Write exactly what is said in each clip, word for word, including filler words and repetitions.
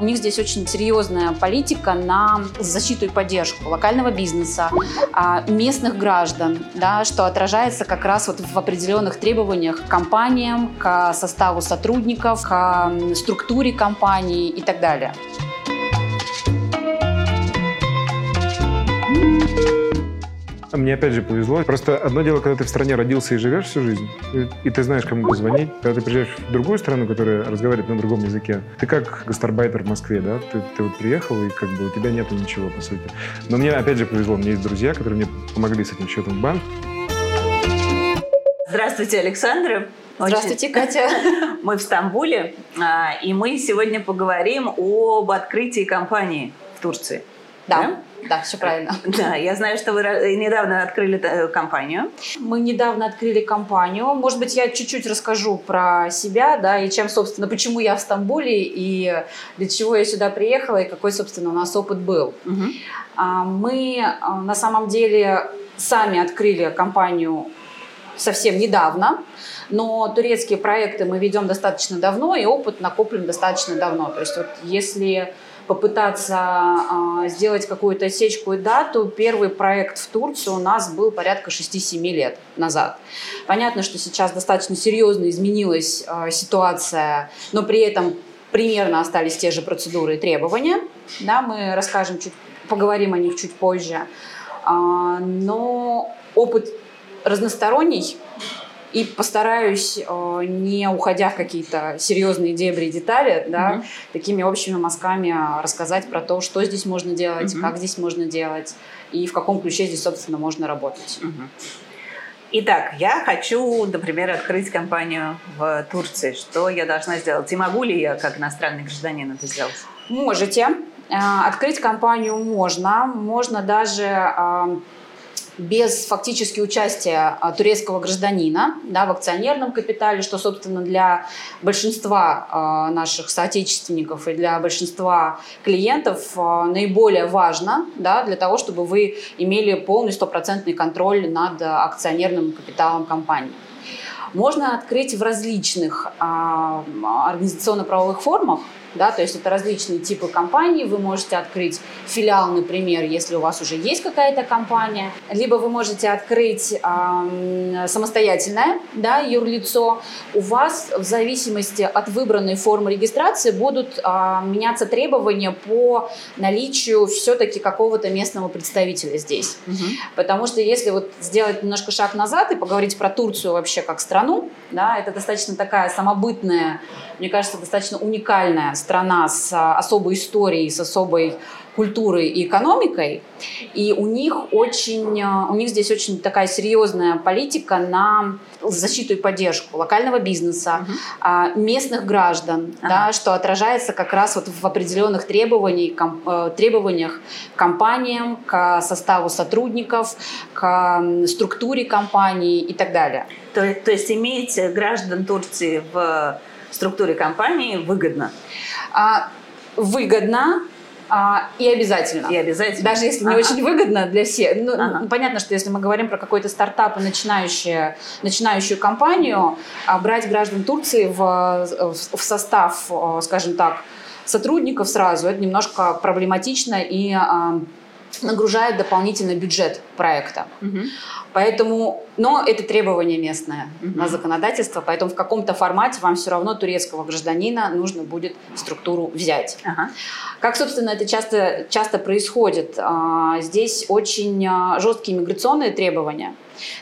У них здесь очень серьезная политика на защиту и поддержку локального бизнеса, местных граждан, да, что отражается как раз вот в определенных требованиях к компаниям, к составу сотрудников, к структуре компании и так далее. Мне опять же повезло. Просто одно дело, когда ты в стране родился и живешь всю жизнь, и ты знаешь, кому позвонить. Когда ты приезжаешь в другую страну, которая разговаривает на другом языке, ты как гастарбайтер в Москве, да? Ты, ты вот приехал, и как бы у тебя нету ничего, по сути. Но мне опять же повезло. У меня есть друзья, которые мне помогли с этим счетом в банк. Здравствуйте, Александр. Здравствуйте, Катя. Мы в Стамбуле, и мы сегодня поговорим об открытии компании в Турции. Да. Да? Да, все правильно. Да, я знаю, что вы недавно открыли компанию. Мы недавно открыли компанию. Может быть, я чуть-чуть расскажу про себя, да, и чем, собственно, почему я в Стамбуле, и для чего я сюда приехала, и какой, собственно, у нас опыт был. Угу. Мы, на самом деле, сами открыли компанию совсем недавно, но турецкие проекты мы ведем достаточно давно, и опыт накоплен достаточно давно. То есть вот если попытаться э, сделать какую-то отсечку и дату. Первый проект в Турции у нас был порядка шести-семи лет назад. Понятно, что сейчас достаточно серьезно изменилась э, ситуация, но при этом примерно остались те же процедуры и требования. Да, мы расскажем чуть, поговорим о них чуть позже. А, но опыт разносторонний. И постараюсь, не уходя в какие-то серьезные дебри и детали, да, mm-hmm. такими общими мазками рассказать про то, что здесь можно делать, mm-hmm. как здесь можно делать и в каком ключе здесь, собственно, можно работать. Mm-hmm. Итак, я хочу, например, открыть компанию в Турции. Что я должна сделать? И могу ли я, как иностранный гражданин, это сделать? Можете. Открыть компанию можно. Можно даже без фактически участия турецкого гражданина, да, в акционерном капитале, что, собственно, для большинства наших соотечественников и для большинства клиентов наиболее важно, да, для того, чтобы вы имели полный стопроцентный контроль над акционерным капиталом компании. Можно открыть в различных организационно-правовых формах. Да, то есть это различные типы компаний. Вы можете открыть филиал, например, если у вас уже есть какая-то компания. Либо вы можете открыть э, самостоятельное, да, юрлицо. У вас в зависимости от выбранной формы регистрации будут э, меняться требования по наличию все-таки какого-то местного представителя здесь. Угу. Потому что если вот сделать немножко шаг назад и поговорить про Турцию вообще как страну, да, это достаточно такая самобытная, мне кажется, достаточно уникальная страна с особой историей, с особой культурой и экономикой. И у них, очень, у них здесь очень такая серьезная политика на защиту и поддержку локального бизнеса, uh-huh. местных граждан, uh-huh. да, что отражается как раз вот в определенных требованиях, требованиях к компаниям, к составу сотрудников, к структуре компании и так далее. То, то есть иметь граждан Турции в структуре компании выгодно? А, выгодно а, и обязательно. И обязательно. Даже если не а-га. очень выгодно для всех. Ну, а-га. Понятно, что если мы говорим про какой-то стартап и начинающую, начинающую компанию, а брать граждан Турции в, в состав, скажем так, сотрудников сразу, это немножко проблематично и а, нагружает дополнительно бюджет проекта. Угу. Поэтому, но это требование местное угу. на законодательство, поэтому в каком-то формате вам все равно турецкого гражданина нужно будет в структуру взять. Ага. Как, собственно, это часто, часто происходит. Здесь очень жесткие миграционные требования.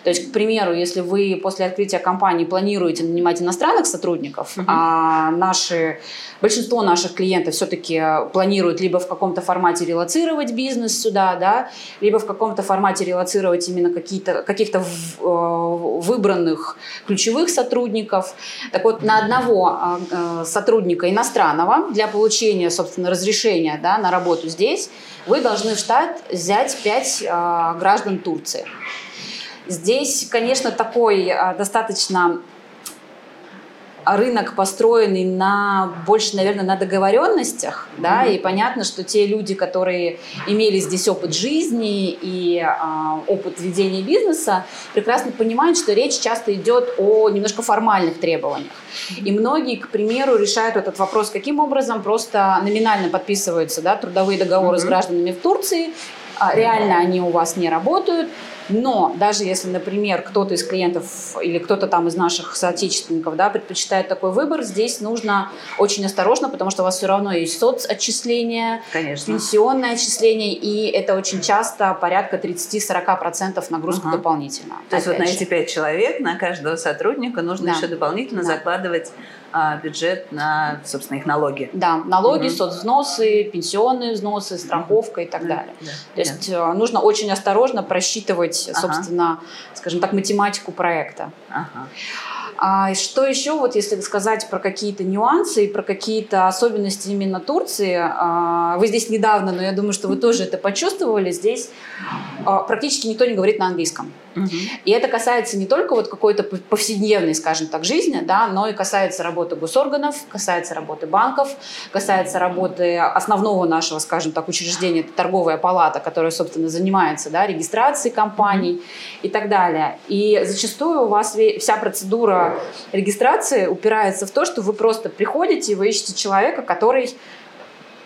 То есть, к примеру, если вы после открытия компании планируете нанимать иностранных сотрудников, угу. а наши, большинство наших клиентов все-таки планируют либо в каком-то формате релоцировать бизнес сюда, да, либо в каком-то формате релоцировать именно какие-то, каких-то в, э, выбранных ключевых сотрудников. Так вот, на одного э, сотрудника иностранного для получения, собственно, разрешения, да, на работу здесь вы должны в штат взять пять э, граждан Турции. Здесь, конечно, такой достаточно рынок, построенный на, больше, наверное, на договоренностях, да, mm-hmm. и понятно, что те люди, которые имели здесь опыт жизни и э, опыт ведения бизнеса, прекрасно понимают, что речь часто идет о немножко формальных требованиях. Mm-hmm. И многие, к примеру, решают этот вопрос каким образом? Просто номинально подписываются, да, трудовые договоры mm-hmm. с гражданами в Турции, реально они у вас не работают, но даже если, например, кто-то из клиентов или кто-то там из наших соотечественников, да, предпочитает такой выбор, здесь нужно очень осторожно, потому что у вас все равно есть соцотчисления, конечно, пенсионные отчисления, и это очень часто порядка тридцать-сорок процентов нагрузка угу. дополнительно. То есть вот на эти пять человек, на каждого сотрудника нужно да. еще дополнительно да. закладывать бюджет на, собственно, их налоги. Да, налоги, угу. соцвзносы, пенсионные взносы, страховка и так да, далее. Да, То есть да. нужно очень осторожно просчитывать, ага. собственно, скажем так, математику проекта. Ага. А что еще, вот если сказать про какие-то нюансы и про какие-то особенности именно Турции, вы здесь недавно, но я думаю, что вы тоже это почувствовали, здесь практически никто не говорит на английском. Угу. И это касается не только вот какой-то повседневной, скажем так, жизни, да, но и касается работы госорганов, касается работы банков, касается работы основного нашего, скажем так, учреждения, это торговая палата, которая, собственно, занимается, да, регистрацией компаний угу. и так далее. И зачастую у вас вся процедура регистрации упирается в то, что вы просто приходите и вы ищете человека, который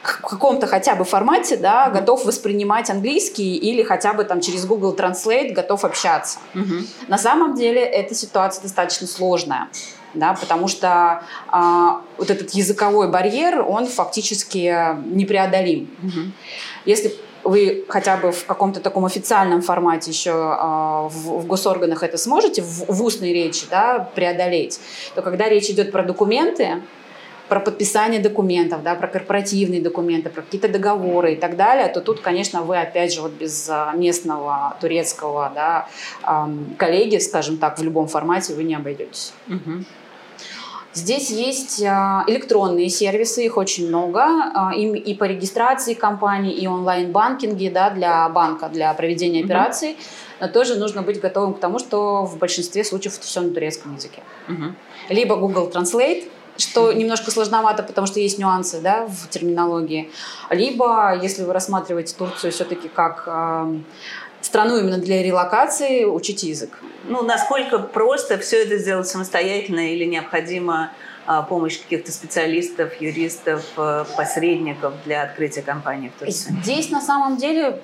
в каком-то хотя бы формате, да, mm-hmm. готов воспринимать английский или хотя бы там через Google Translate готов общаться. Mm-hmm. На самом деле эта ситуация достаточно сложная, да, потому что а, вот этот языковой барьер, он фактически непреодолим. Mm-hmm. Если вы хотя бы в каком-то таком официальном формате еще э, в, в госорганах это сможете, в, в устной речи, да, преодолеть, то когда речь идет про документы, про подписание документов, да, про корпоративные документы, про какие-то договоры и так далее, то тут, конечно, вы опять же вот без местного турецкого, да, э, коллеги, скажем так, в любом формате вы не обойдетесь. Угу. Здесь есть электронные сервисы, их очень много, им и по регистрации компаний, и онлайн-банкинге, да, для банка, для проведения операций, mm-hmm. но тоже нужно быть готовым к тому, что в большинстве случаев это все на турецком языке. Mm-hmm. Либо Google Translate, что немножко сложновато, потому что есть нюансы, да, в терминологии, либо, если вы рассматриваете Турцию все-таки как страну именно для релокации, учите язык. Ну, насколько просто все это сделать самостоятельно или необходима а, помощь каких-то специалистов, юристов, посредников для открытия компании в Турции? Здесь на самом деле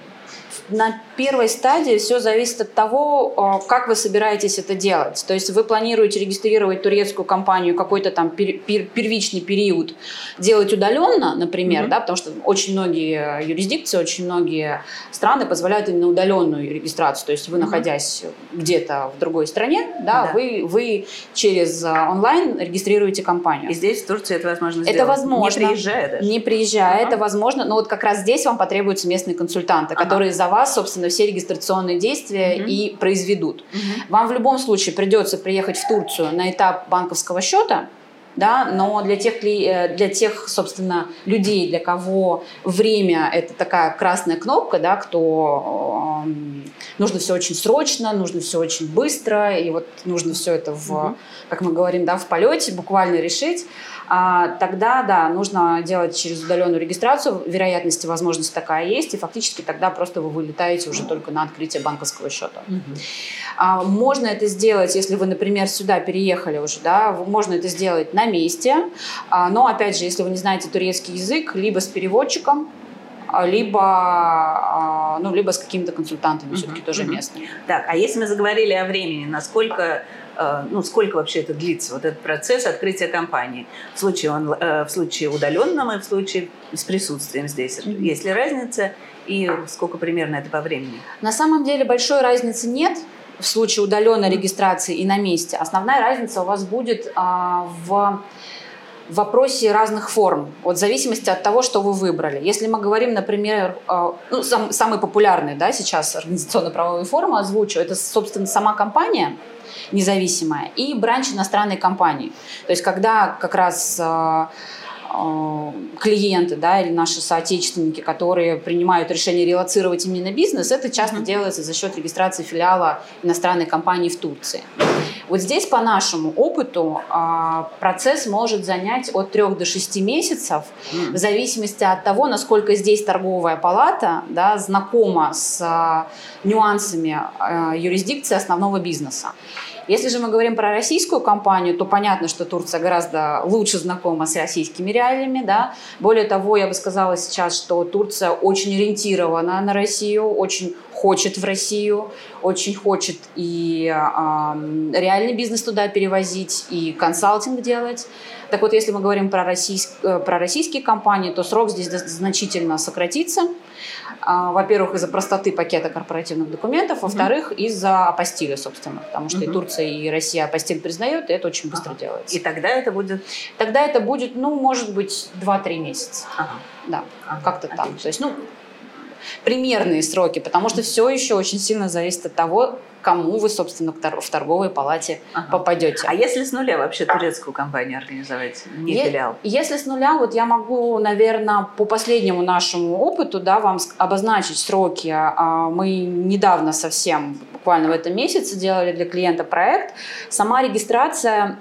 на первой стадии все зависит от того, как вы собираетесь это делать. То есть вы планируете регистрировать турецкую компанию какой-то там пер- пер- первичный период, делать удаленно, например, mm-hmm. да, потому что очень многие юрисдикции, очень многие страны позволяют именно удаленную регистрацию. То есть вы, mm-hmm. находясь где-то в другой стране, да, да. Вы, вы через онлайн регистрируете компанию. И здесь в Турции это возможно сделать? Это возможно. Не приезжая даже? Не приезжая, uh-huh. это возможно. Но вот как раз здесь вам потребуются местные консультанты, которые uh-huh. которые за вас, собственно, все регистрационные действия mm-hmm. и произведут. Mm-hmm. Вам в любом случае придется приехать в Турцию на этап банковского счета, да, но для тех, для тех, собственно, людей, для кого время – это такая красная кнопка, да, кто э, нужно все очень срочно, нужно все очень быстро, и вот нужно все это, в, mm-hmm. как мы говорим, да, в полете буквально решить, а, тогда, да, нужно делать через удаленную регистрацию, вероятность и возможность такая есть, и фактически тогда просто вы вылетаете уже только на открытие банковского счета. Mm-hmm. А, можно это сделать, если вы, например, сюда переехали уже, да, можно это сделать на на месте, но, опять же, если вы не знаете турецкий язык, либо с переводчиком, либо, ну, либо с какими-то консультантами, uh-huh. все-таки тоже uh-huh. местными. Так, а если мы заговорили о времени, насколько, ну, сколько вообще это длится, вот этот процесс открытия компании? В случае, он, в случае удаленном и в случае с присутствием здесь, uh-huh. есть ли разница и сколько примерно это по времени? На самом деле большой разницы нет. В случае удаленной регистрации и на месте. Основная разница у вас будет а, в вопросе разных форм, вот в зависимости от того, что вы выбрали. Если мы говорим, например, а, ну, сам, самые популярные, да, сейчас организационно-правовые формы озвучу, это, собственно, сама компания независимая и бранч иностранной компании. То есть когда как раз... А, клиенты, да, или наши соотечественники, которые принимают решение релоцировать именно бизнес, это часто mm-hmm. делается за счет регистрации филиала иностранной компании в Турции. Вот здесь, по нашему опыту, процесс может занять от трёх до шести месяцев, в зависимости от того, насколько здесь торговая палата, да, знакома с нюансами юрисдикции основного бизнеса. Если же мы говорим про российскую компанию, то понятно, что Турция гораздо лучше знакома с российскими реалиями. Да? Более того, я бы сказала сейчас, что Турция очень ориентирована на Россию, очень хочет в Россию, очень хочет и э, реальный бизнес туда перевозить, и консалтинг делать. Так вот, если мы говорим про, российск, про российские компании, то срок здесь значительно сократится. Во-первых, из-за простоты пакета корпоративных документов, mm-hmm. во-вторых, из-за апостиля, собственно, потому что mm-hmm. и Турция, и Россия апостиль признают, и это очень быстро uh-huh. делается. И тогда это будет? Тогда это будет, ну, может быть, два-три месяца. Uh-huh. Да, uh-huh. как-то uh-huh. там. То есть, ну, примерные сроки, потому что все еще очень сильно зависит от того, кому вы, собственно, в торговой палате ага. попадете. А если с нуля вообще турецкую компанию организовать, не е- филиал? Если с нуля, вот я могу, наверное, по последнему нашему опыту, да, вам обозначить сроки. Мы недавно совсем, буквально в этом месяце, делали для клиента проект. Сама регистрация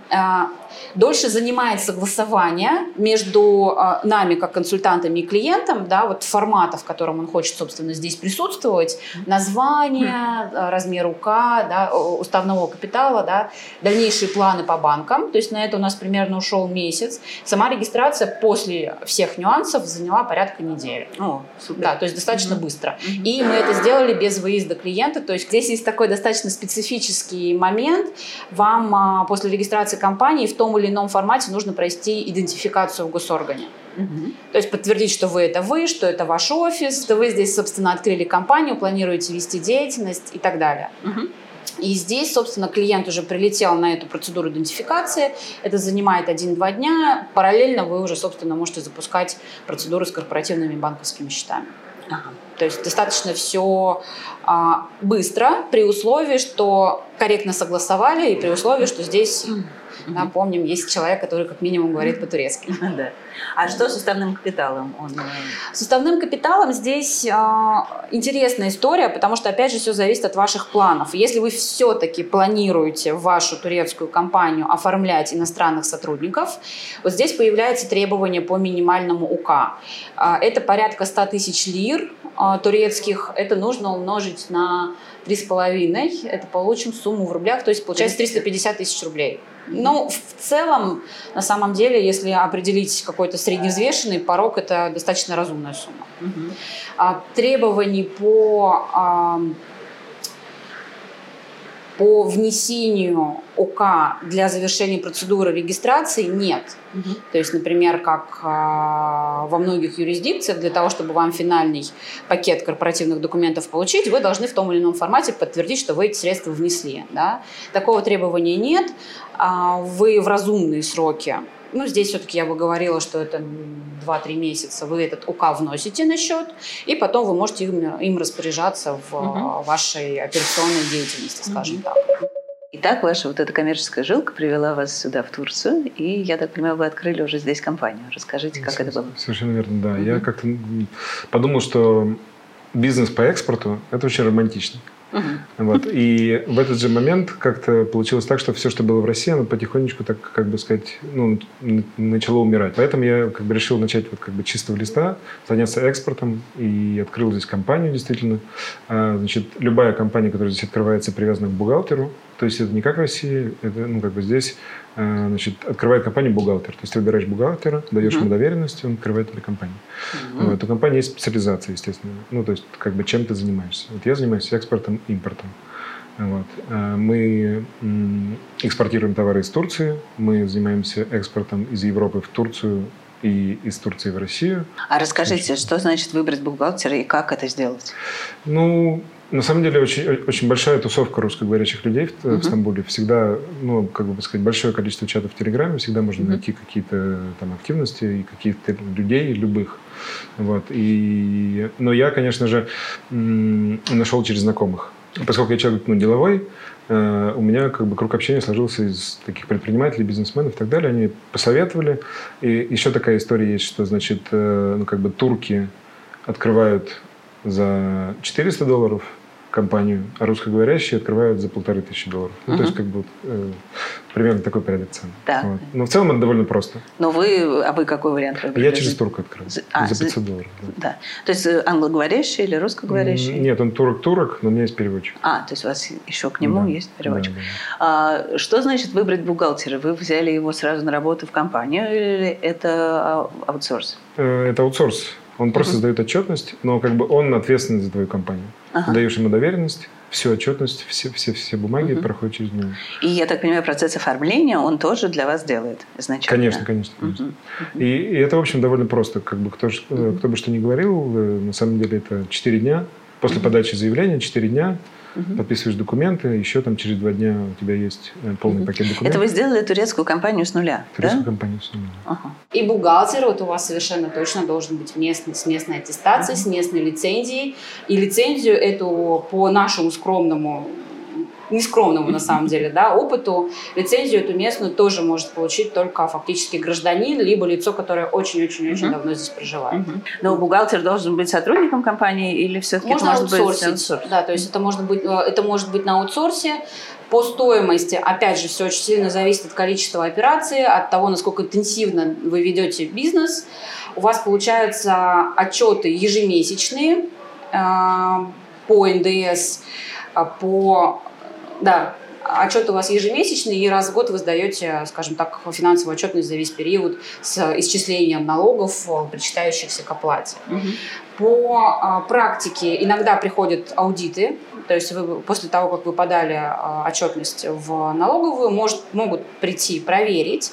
дольше занимает согласование между нами, как консультантами, и клиентом, да, вот формата, в котором он хочет, собственно, здесь присутствовать, название, размер указа, да, уставного капитала, да, дальнейшие планы по банкам. То есть на это у нас примерно ушел месяц. Сама регистрация после всех нюансов заняла порядка недели. О, супер. Да, то есть достаточно mm-hmm. быстро. Mm-hmm. И мы это сделали без выезда клиента. То есть здесь есть такой достаточно специфический момент. Вам а, после регистрации компании в том или ином формате нужно пройти идентификацию в госоргане. Угу. То есть подтвердить, что вы это вы, что это ваш офис, что вы здесь, собственно, открыли компанию, планируете вести деятельность и так далее. Угу. И здесь, собственно, клиент уже прилетел на эту процедуру идентификации. Это занимает один-два дня. Параллельно вы уже, собственно, можете запускать процедуру с корпоративными банковскими счетами. Ага. То есть достаточно все а, быстро, при условии, что корректно согласовали, и при условии, что здесь... Напомним, есть человек, который как минимум говорит по-турецки. Да. А что с уставным капиталом? Он... С уставным капиталом здесь э, интересная история, потому что, опять же, все зависит от ваших планов. Если вы все-таки планируете в вашу турецкую компанию оформлять иностранных сотрудников, вот здесь появляется требование по минимальному УК. Это порядка ста тысяч лир э, турецких. Это нужно умножить на три с половиной. Это получим сумму в рублях, то есть получается триста пятьдесят тысяч рублей. Ну, в целом, на самом деле, если определить какой-то средневзвешенный порог, это достаточно разумная сумма. Угу. А, требований по, а, по внесению ОК для завершения процедуры регистрации нет. Угу. То есть, например, как а, во многих юрисдикциях, для того, чтобы вам финальный пакет корпоративных документов получить, вы должны в том или ином формате подтвердить, что вы эти средства внесли. Да? Такого требования нет. А, вы в разумные сроки, ну, здесь все-таки я бы говорила, что это два-три месяца, вы этот УК вносите на счет, и потом вы можете им, им распоряжаться в угу. вашей операционной деятельности, скажем угу. так. Итак, ваша вот эта коммерческая жилка привела вас сюда, в Турцию, и, я так понимаю, вы открыли уже здесь компанию. Расскажите, как это было? Совершенно верно, да. Mm-hmm. Я как-то подумал, что бизнес по экспорту – это очень романтично. Mm-hmm. Вот. И в этот же момент как-то получилось так, что все, что было в России, оно потихонечку, так как бы сказать, ну, начало умирать. Поэтому я как бы решил начать вот как бы чистого листа, заняться экспортом, и открыл здесь компанию, действительно. Значит, любая компания, которая здесь открывается, привязана к бухгалтеру. То есть это не как в России, это, ну, как бы здесь, значит, открывает компанию бухгалтер. То есть ты выбираешь бухгалтера, даешь ему доверенность, он открывает тебе компанию. Mm-hmm. Вот, у компании есть специализация, естественно. Ну, то есть, как бы, чем ты занимаешься. Вот я занимаюсь экспортом, импортом. Вот. Мы экспортируем товары из Турции, мы занимаемся экспортом из Европы в Турцию и из Турции в Россию. А расскажите, значит, что значит выбрать бухгалтера и как это сделать? Ну... На самом деле, очень, очень большая тусовка русскоговорящих людей в, uh-huh. в Стамбуле. Всегда, ну, как бы сказать, большое количество чатов в Телеграме. Всегда можно uh-huh. найти какие-то там активности и каких-то людей, любых. Вот. И, но я, конечно же, м- нашел через знакомых. Поскольку я человек, ну, деловой, э- у меня как бы круг общения сложился из таких предпринимателей, бизнесменов и так далее. Они посоветовали. И еще такая история есть, что, значит, э- ну, как бы турки открывают за четыреста долларов, компанию, а русскоговорящие открывают за полторы тысячи долларов. Ну, угу. То есть, как бы, э, примерно такой порядок цен. Да. Вот. Но в целом это довольно просто. Но вы, а вы какой вариант выбрали? Я через турок открыл. За, а, за пятьсот за... долларов. Да. Да. То есть, англоговорящий или русскоговорящий? Нет, он турок-турок, но у меня есть переводчик. А, то есть, у вас еще к нему да. есть переводчик. Да, да, да. А, что значит выбрать бухгалтера? Вы взяли его сразу на работу в компанию или это аутсорс? Это аутсорс. Он просто uh-huh. сдает отчетность, но как бы он ответственный за твою компанию. Uh-huh. Ты даешь ему доверенность, всю отчетность, все, все, все бумаги uh-huh. проходят через него. И, я так понимаю, процесс оформления он тоже для вас делает изначально? Конечно, конечно. конечно. Uh-huh. Uh-huh. И, и это, в общем, довольно просто. Как бы кто, uh-huh. кто бы что ни говорил, на самом деле это четыре дня. После uh-huh. подачи заявления четыре дня. Uh-huh. Подписываешь документы, еще там через два дня у тебя есть полный uh-huh. пакет документов. Это вы сделали турецкую компанию с нуля, Турецкую да? компанию с нуля. Uh-huh. И бухгалтер вот у вас совершенно точно должен быть местный, с местной аттестацией, uh-huh. с местной лицензией. И лицензию эту по нашему скромному, нескромному на самом деле, да, опыту, лицензию эту местную тоже может получить только фактически гражданин, либо лицо, которое очень-очень-очень uh-huh. давно здесь проживает. Uh-huh. Но бухгалтер должен быть сотрудником компании или все-таки можно это может аутсорсить. быть аутсорс? Да, то есть это, можно быть, это может быть на аутсорсе. По стоимости, опять же, все очень сильно зависит от количества операций, от того, насколько интенсивно вы ведете бизнес. У вас получаются отчеты ежемесячные по эн дэ эс, по... Да, отчет у вас ежемесячный, и раз в год вы сдаете, скажем так, финансовую отчетность за весь период с исчислением налогов, причитающихся к оплате. Угу. По а, практике иногда приходят аудиты, то есть вы, после того, как вы подали а, отчетность в налоговую, может, могут прийти проверить.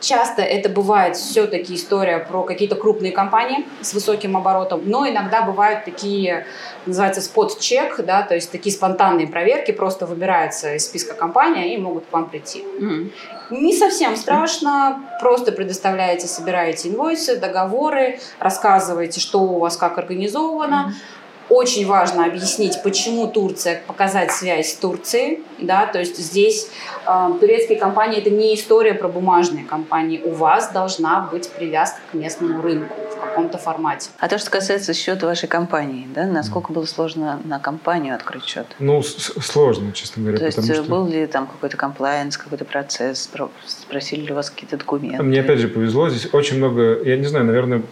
Часто это бывает все-таки история про какие-то крупные компании с высоким оборотом, но иногда бывают такие, называется, спот-чек, да, то есть такие спонтанные проверки, просто выбирается из списка компаний и могут к вам прийти. Mm-hmm. Не совсем страшно, просто предоставляете, собираете инвойсы, договоры, рассказываете, что у вас как организовано. Mm-hmm. Очень важно объяснить, почему Турция, показать связь с Турцией. Да, то есть здесь э, турецкие компании – это не история про бумажные компании. У вас должна быть привязка к местному рынку в каком-то формате. А то, что касается счета вашей компании, да, насколько было сложно на компанию открыть счет? Ну, сложно, честно говоря. То потому есть что... был ли там какой-то комплайенс, какой-то процесс? Спросили ли у вас какие-то документы? Мне опять же повезло. Здесь очень много, я не знаю, наверное…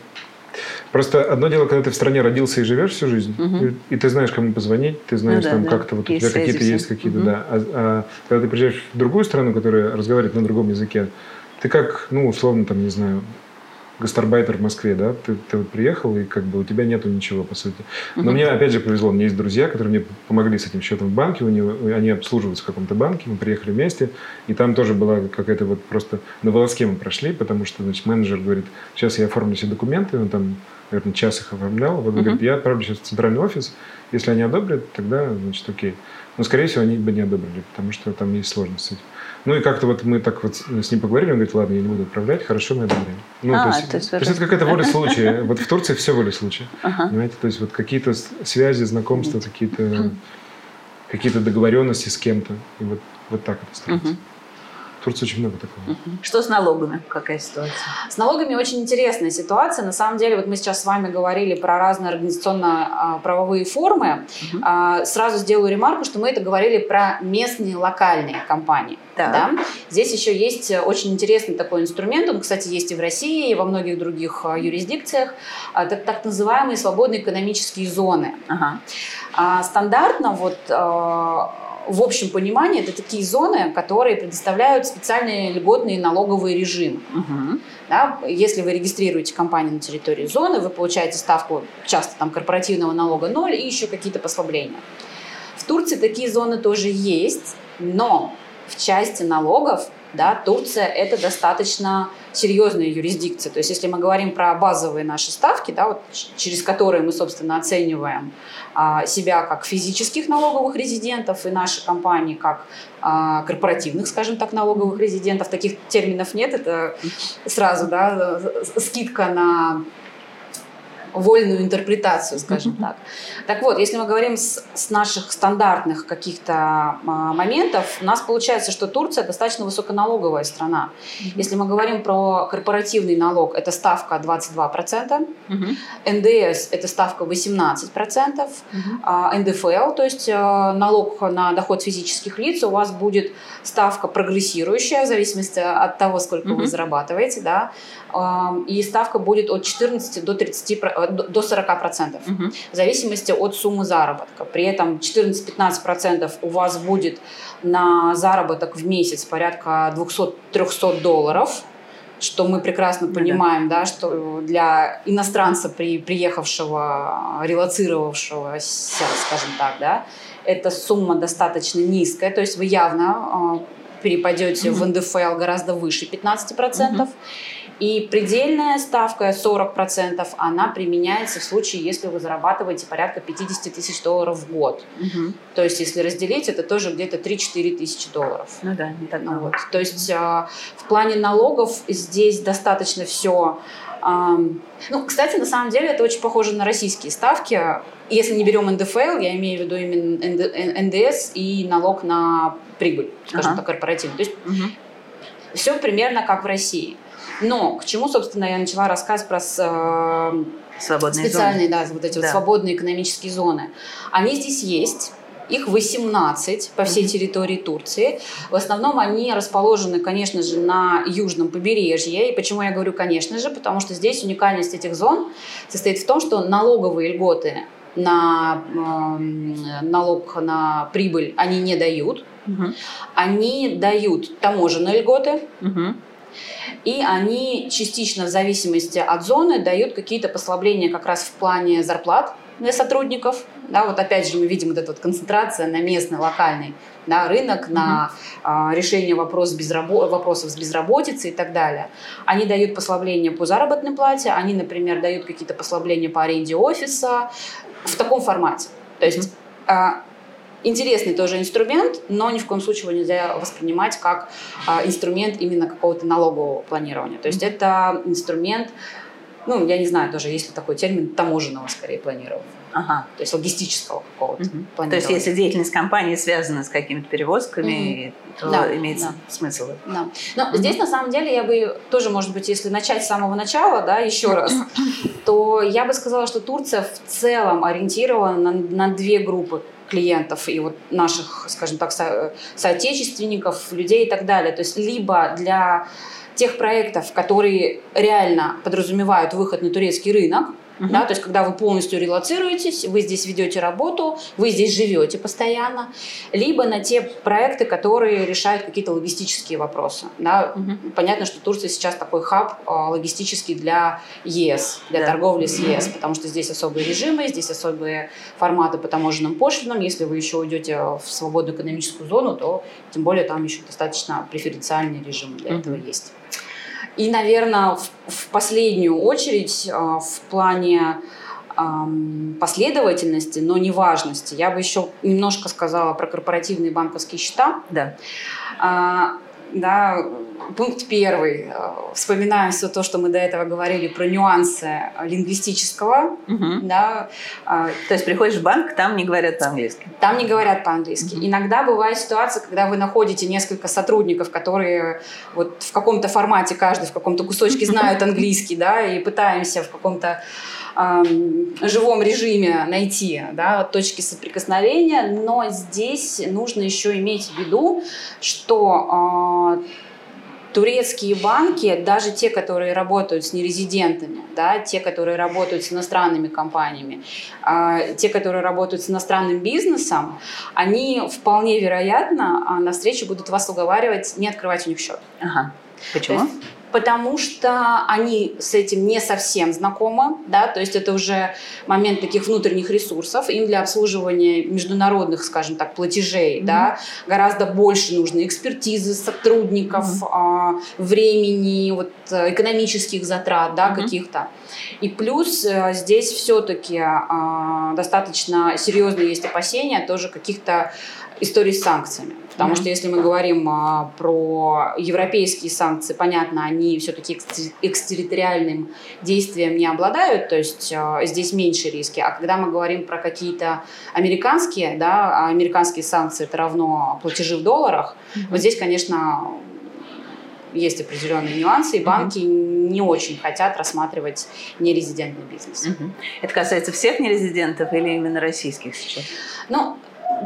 Просто одно дело, когда ты в стране родился и живешь всю жизнь, угу. и, и ты знаешь, кому позвонить, ты знаешь, ну, да, там да. как-то вот есть у тебя какие-то есть какие-то, угу. да. А, а когда ты приезжаешь в другую страну, которая разговаривает на другом языке, ты как, ну, условно, там, не знаю, гастарбайтер в Москве, да, ты, ты вот приехал, и как бы у тебя нету ничего, по сути. Но угу. мне, опять же, повезло, у меня есть друзья, которые мне помогли с этим счетом в банке, у него, они обслуживаются в каком-то банке, мы приехали вместе, и там тоже была какая-то вот просто на волоске мы прошли, потому что, значит, менеджер говорит, сейчас я оформлю все документы, он там, наверное, час их оформлял, вот он угу. говорит, я отправлю сейчас в центральный офис, если они одобрят, тогда, значит, окей. Но, скорее всего, они бы не одобрили, потому что там есть сложность с этим. Ну и как-то вот мы так вот с ним поговорили, он говорит, ладно, я не буду отправлять, хорошо, мы одобрим. Ну, а, то есть, то есть, то есть это какая-то воля случая. Вот в Турции все воля случая. Ага. Понимаете, то есть вот какие-то связи, знакомства, какие-то, какие-то договоренности с кем-то. И вот, вот так это становится. Угу. В Турции очень много такого. Угу. Что с налогами? Какая ситуация? С налогами очень интересная ситуация. На самом деле, вот мы сейчас с вами говорили про разные организационно-правовые формы. Угу. А, сразу сделаю ремарку, что мы это говорили про местные локальные компании. Да. Да? Здесь еще есть очень интересный такой инструмент. Он, кстати, есть и в России, и во многих других юрисдикциях. Это так называемые свободные экономические зоны. Ага. А, стандартно вот... В общем понимании это такие зоны, которые предоставляют специальные льготные налоговые режимы. Угу. Да, если вы регистрируете компанию на территории зоны, вы получаете ставку часто там, корпоративного налога ноль и еще какие-то послабления. В Турции такие зоны тоже есть, но в части налогов да, Турция – это достаточно серьезная юрисдикция. То есть если мы говорим про базовые наши ставки, да, вот, через которые мы, собственно, оцениваем а, себя как физических налоговых резидентов и наши компании как а, корпоративных, скажем так, налоговых резидентов, таких терминов нет, это сразу да, скидка на вольную интерпретацию, скажем так. Так вот, если мы говорим с, с наших стандартных каких-то а, моментов, у нас получается, что Турция достаточно высоконалоговая страна. Mm-hmm. Если мы говорим про корпоративный налог, это ставка двадцать два процента, mm-hmm. эн дэ эс – это ставка восемнадцать процентов, mm-hmm. а, эн дэ эф эл, то есть а, налог на доход физических лиц, у вас будет ставка прогрессирующая, в зависимости от того, сколько mm-hmm. вы зарабатываете, да, а, и ставка будет от четырнадцати до тридцати, до сорока процентов, угу. в зависимости от суммы заработка. При этом четырнадцать-пятнадцать процентов у вас будет на заработок в месяц порядка двести-триста долларов, что мы прекрасно понимаем, да. Да, что для иностранца, при, приехавшего, релоцировавшегося, скажем так, да, эта сумма достаточно низкая, то есть вы явно э, перепадете mm-hmm. в эн дэ эф эл гораздо выше пятнадцати процентов. Mm-hmm. И предельная ставка сорок процентов, она применяется в случае, если вы зарабатываете порядка пятьдесят тысяч долларов в год. Угу. То есть, если разделить, это тоже где-то три-четыре тысячи долларов. Ну да, не так много. Вот. То есть, в плане налогов здесь достаточно все... Ну, кстати, на самом деле, это очень похоже на российские ставки. Если не берем эн дэ эф эл, я имею в виду именно эн дэ эс и налог на прибыль, скажем так, корпоративный. То есть, угу. все примерно как в России. Но к чему, собственно, я начала рассказ про э, специальные, да, вот эти да. вот свободные экономические зоны. Они здесь есть, их восемнадцать по всей mm-hmm. территории Турции. В основном они расположены, конечно же, на южном побережье. И почему я говорю «конечно же», потому что здесь уникальность этих зон состоит в том, что налоговые льготы на э, налог на прибыль они не дают. Mm-hmm. Они дают таможенные льготы. Mm-hmm. И они частично в зависимости от зоны дают какие-то послабления как раз в плане зарплат для сотрудников. Да, вот опять же мы видим вот эту вот концентрацию на местный, локальный, да, рынок, mm-hmm. на а, решение вопрос безрабо- вопросов с безработицей и так далее. Они дают послабления по заработной плате, они, например, дают какие-то послабления по аренде офиса в таком формате. То есть... Mm-hmm. Интересный тоже инструмент, но ни в коем случае его нельзя воспринимать как а, инструмент именно какого-то налогового планирования. То есть это инструмент, ну, я не знаю, тоже есть ли такой термин, таможенного, скорее, планирования. Ага. То есть логистического какого-то угу. планирования. То есть если деятельность компании связана с какими-то перевозками, угу. то да, имеет да. смысл. Да. Но угу. здесь, на самом деле, я бы тоже, может быть, если начать с самого начала, да, еще раз, то я бы сказала, что Турция в целом ориентирована на, на две группы клиентов и вот наших, скажем так, со- соотечественников, людей и так далее. То есть либо для тех проектов, которые реально подразумевают выход на турецкий рынок, uh-huh. да, то есть когда вы полностью релоцируетесь, вы здесь ведете работу, вы здесь живете постоянно, либо на те проекты, которые решают какие-то логистические вопросы. Да. Uh-huh. Понятно, что Турция сейчас такой хаб логистический для ЕС, для yeah. торговли с ЕС, uh-huh. потому что здесь особые режимы, здесь особые форматы по таможенным пошлинам. Если вы еще уйдете в свободную экономическую зону, то тем более там еще достаточно преференциальные режимы для uh-huh. этого есть. И, наверное, в последнюю очередь в плане последовательности, но не важности, я бы еще немножко сказала про корпоративные банковские счета. Да. А, да, пункт первый. Вспоминаем все то, что мы до этого говорили про нюансы лингвистического. Угу. Да. То есть приходишь в банк, там не говорят по-английски. Там не говорят по-английски. Угу. Иногда бывает ситуация, когда вы находите несколько сотрудников, которые вот в каком-то формате, каждый в каком-то кусочке знают английский, да, и пытаемся в каком-то живом режиме найти, да, точки соприкосновения, но здесь нужно еще иметь в виду, что э, турецкие банки, даже те, которые работают с нерезидентами, да, те, которые работают с иностранными компаниями, э, те, которые работают с иностранным бизнесом, они вполне вероятно на встрече будут вас уговаривать не открывать у них счет. Ага. Почему? Потому что они с этим не совсем знакомы, да, то есть это уже момент таких внутренних ресурсов, им для обслуживания международных, скажем так, платежей, mm-hmm. да, гораздо больше нужны экспертизы сотрудников, mm-hmm. времени, вот, экономических затрат, да, mm-hmm. каких-то. И плюс здесь все-таки достаточно серьезные есть опасения тоже каких-то историй с санкциями. Потому mm-hmm. что если мы говорим а, про европейские санкции, понятно, они все-таки экстерриториальным действием не обладают, то есть а, здесь меньше риски. А когда мы говорим про какие-то американские, да, американские санкции, это равно платежи в долларах, mm-hmm. вот здесь, конечно, есть определенные нюансы, и банки mm-hmm. не очень хотят рассматривать нерезидентный бизнес. Mm-hmm. Это касается всех нерезидентов или именно российских сейчас? Ну,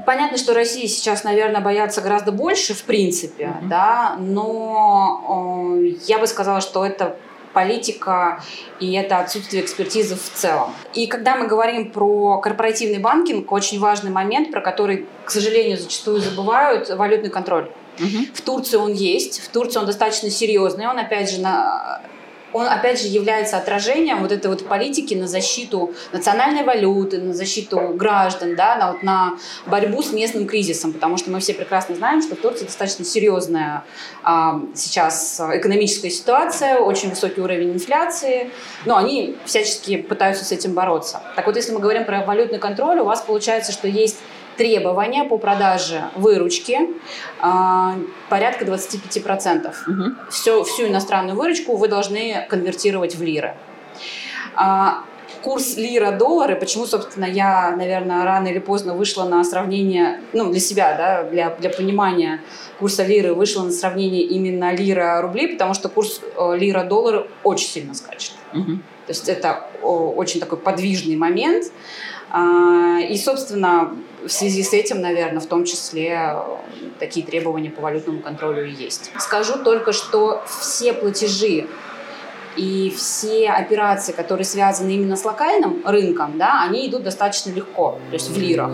понятно, что России сейчас, наверное, боятся гораздо больше, в принципе, mm-hmm. да, но э, я бы сказала, что это политика и это отсутствие экспертизы в целом. И когда мы говорим про корпоративный банкинг, очень важный момент, про который, к сожалению, зачастую забывают, валютный контроль. Угу. В Турции он есть, в Турции он достаточно серьезный, он опять же, на, он, опять же является отражением вот этой вот политики на защиту национальной валюты, на защиту граждан, да, на, вот, на борьбу с местным кризисом, потому что мы все прекрасно знаем, что в Турции достаточно серьезная а, сейчас экономическая ситуация, очень высокий уровень инфляции, но они всячески пытаются с этим бороться. Так вот, если мы говорим про валютный контроль, у вас получается, что есть требования по продаже выручки э, порядка двадцать пять процентов. Угу. Все, всю иностранную выручку вы должны конвертировать в лиры. Э, курс лира-доллары, почему, собственно, я, наверное, рано или поздно вышла на сравнение, ну, для себя, да, для, для понимания курса лиры, вышла на сравнение именно лира-рубли, потому что курс э, лира-доллара очень сильно скачет. Угу. То есть это о, очень такой подвижный момент. Э, и, собственно, в связи с этим, наверное, в том числе такие требования по валютному контролю и есть. Скажу только, что все платежи и все операции, которые связаны именно с локальным рынком, да, они идут достаточно легко, то есть в лирах.